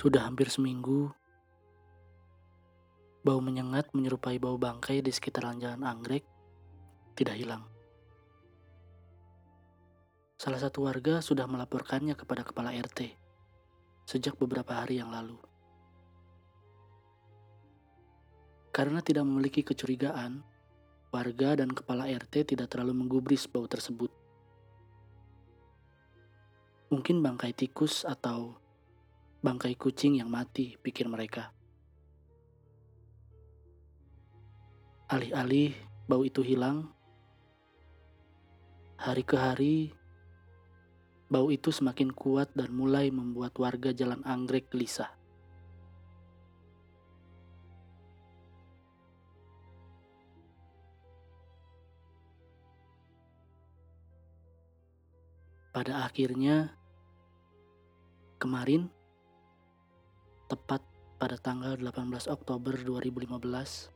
Sudah hampir seminggu, bau menyengat menyerupai bau bangkai di sekitaran jalan Anggrek tidak hilang. Salah satu warga sudah melaporkannya kepada kepala RT sejak beberapa hari yang lalu. Karena tidak memiliki kecurigaan, warga dan kepala RT tidak terlalu menggubris bau tersebut. Mungkin bangkai tikus atau bangkai kucing yang mati, pikir mereka. Alih-alih bau itu hilang, hari ke hari, bau itu semakin kuat dan mulai membuat warga jalan Anggrek gelisah. Pada akhirnya, kemarin, tepat pada tanggal 18 Oktober 2015,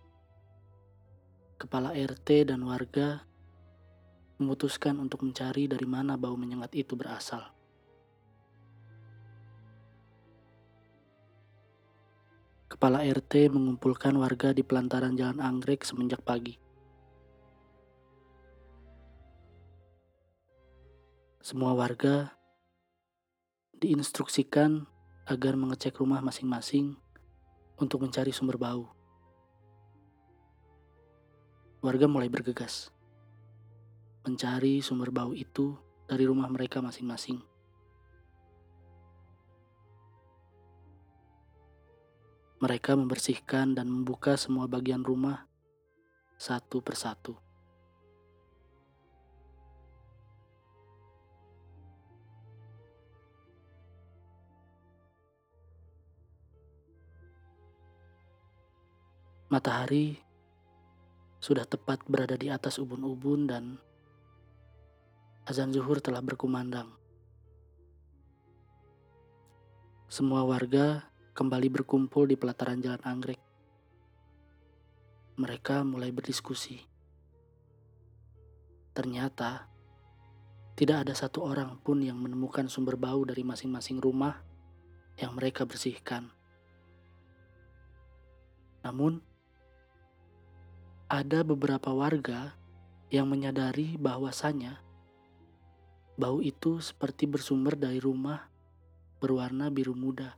Kepala RT dan warga memutuskan untuk mencari dari mana bau menyengat itu berasal. Kepala RT mengumpulkan warga di pelantaran Jalan Anggrek semenjak pagi. Semua warga diinstruksikan agar mengecek rumah masing-masing untuk mencari sumber bau. Warga mulai bergegas, mencari sumber bau itu dari rumah mereka masing-masing. Mereka membersihkan dan membuka semua bagian rumah satu persatu. Matahari sudah tepat berada di atas ubun-ubun dan azan zuhur telah berkumandang. Semua warga kembali berkumpul di pelataran Jalan Anggrek. Mereka mulai berdiskusi. Ternyata, tidak ada satu orang pun yang menemukan sumber bau dari masing-masing rumah yang mereka bersihkan. Namun, ada beberapa warga yang menyadari bahwasannya bau itu seperti bersumber dari rumah berwarna biru muda.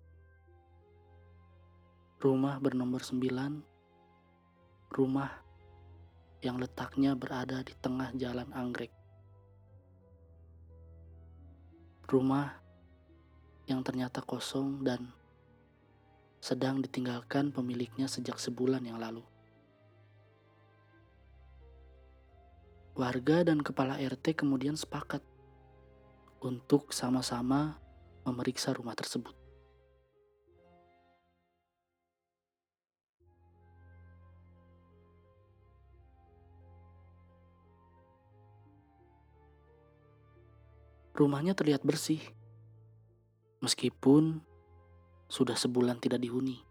Rumah bernomor 9, rumah yang letaknya berada di tengah jalan Anggrek. Rumah yang ternyata kosong dan sedang ditinggalkan pemiliknya sejak sebulan yang lalu. Warga dan kepala RT kemudian sepakat untuk sama-sama memeriksa rumah tersebut. Rumahnya terlihat bersih, meskipun sudah sebulan tidak dihuni.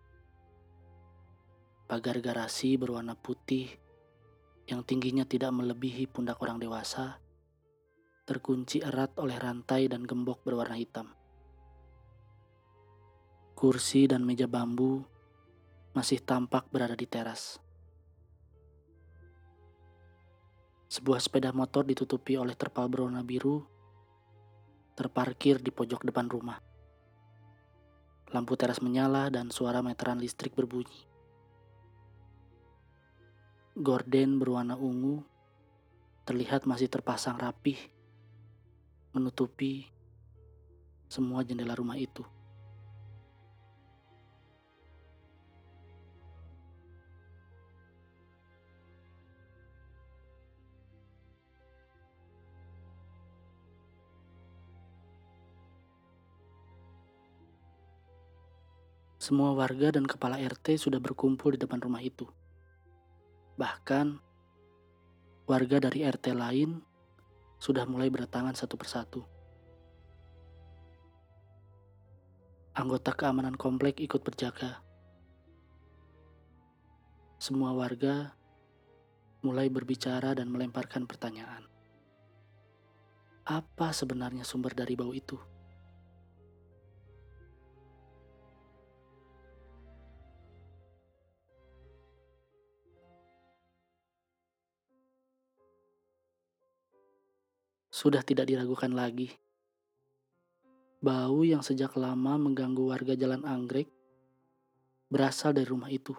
Pagar garasi berwarna putih yang tingginya tidak melebihi pundak orang dewasa terkunci erat oleh rantai dan gembok berwarna hitam. Kursi dan meja bambu masih tampak berada di teras. Sebuah sepeda motor ditutupi oleh terpal berwarna biru, terparkir di pojok depan rumah. Lampu teras menyala dan suara meteran listrik berbunyi. Gorden berwarna ungu terlihat masih terpasang rapih, menutupi semua jendela rumah itu. Semua warga dan kepala RT sudah berkumpul di depan rumah itu. Bahkan, warga dari RT lain sudah mulai berdatangan satu persatu. Anggota keamanan komplek ikut berjaga. Semua warga mulai berbicara dan melemparkan pertanyaan. Apa sebenarnya sumber dari bau itu? sudah tidak diragukan lagi. Bau yang sejak lama mengganggu warga Jalan Anggrek berasal dari rumah itu.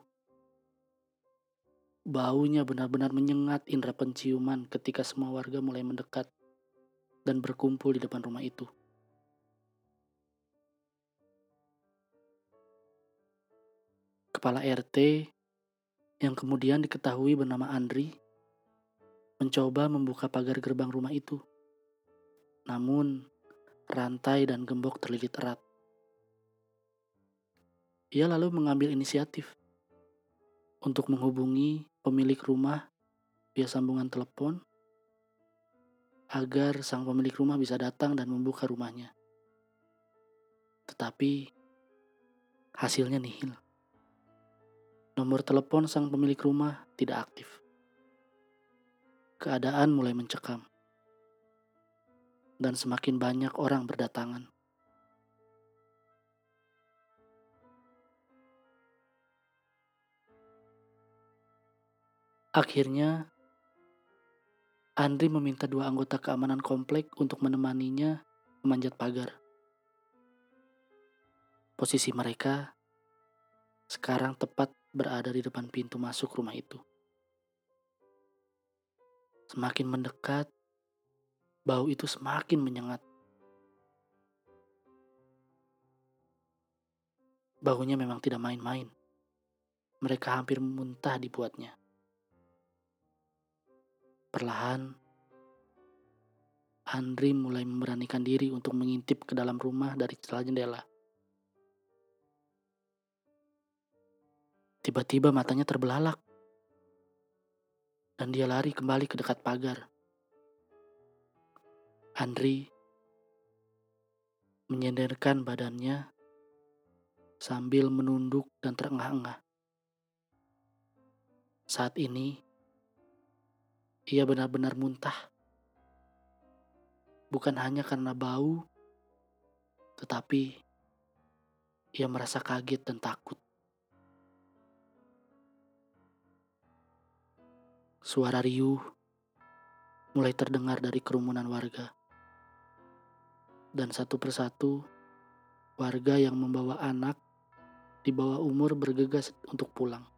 Baunya benar-benar menyengat indera penciuman ketika semua warga mulai mendekat dan berkumpul di depan rumah itu. Kepala RT yang kemudian diketahui bernama Andri mencoba membuka pagar gerbang rumah itu. Namun, rantai dan gembok terlilit erat. Ia lalu mengambil inisiatif untuk menghubungi pemilik rumah via sambungan telepon agar sang pemilik rumah bisa datang dan membuka rumahnya. Tetapi, hasilnya nihil. Nomor telepon sang pemilik rumah tidak aktif. Keadaan mulai mencekam. Dan semakin banyak orang berdatangan. Akhirnya, Andri meminta 2 anggota keamanan komplek untuk menemaninya memanjat pagar. Posisi mereka sekarang tepat berada di depan pintu masuk rumah itu. Semakin mendekat, bau itu semakin menyengat. Baunya memang tidak main-main. Mereka hampir muntah dibuatnya. Perlahan, Andri mulai memberanikan diri untuk mengintip ke dalam rumah dari celah jendela. Tiba-tiba matanya terbelalak. Dan dia lari kembali ke dekat pagar. Andri menyenderkan badannya sambil menunduk dan terengah-engah. Saat ini, ia benar-benar muntah. Bukan hanya karena bau, tetapi ia merasa kaget dan takut. Suara riuh mulai terdengar dari kerumunan warga. Dan satu persatu, warga yang membawa anak di bawah umur bergegas untuk pulang.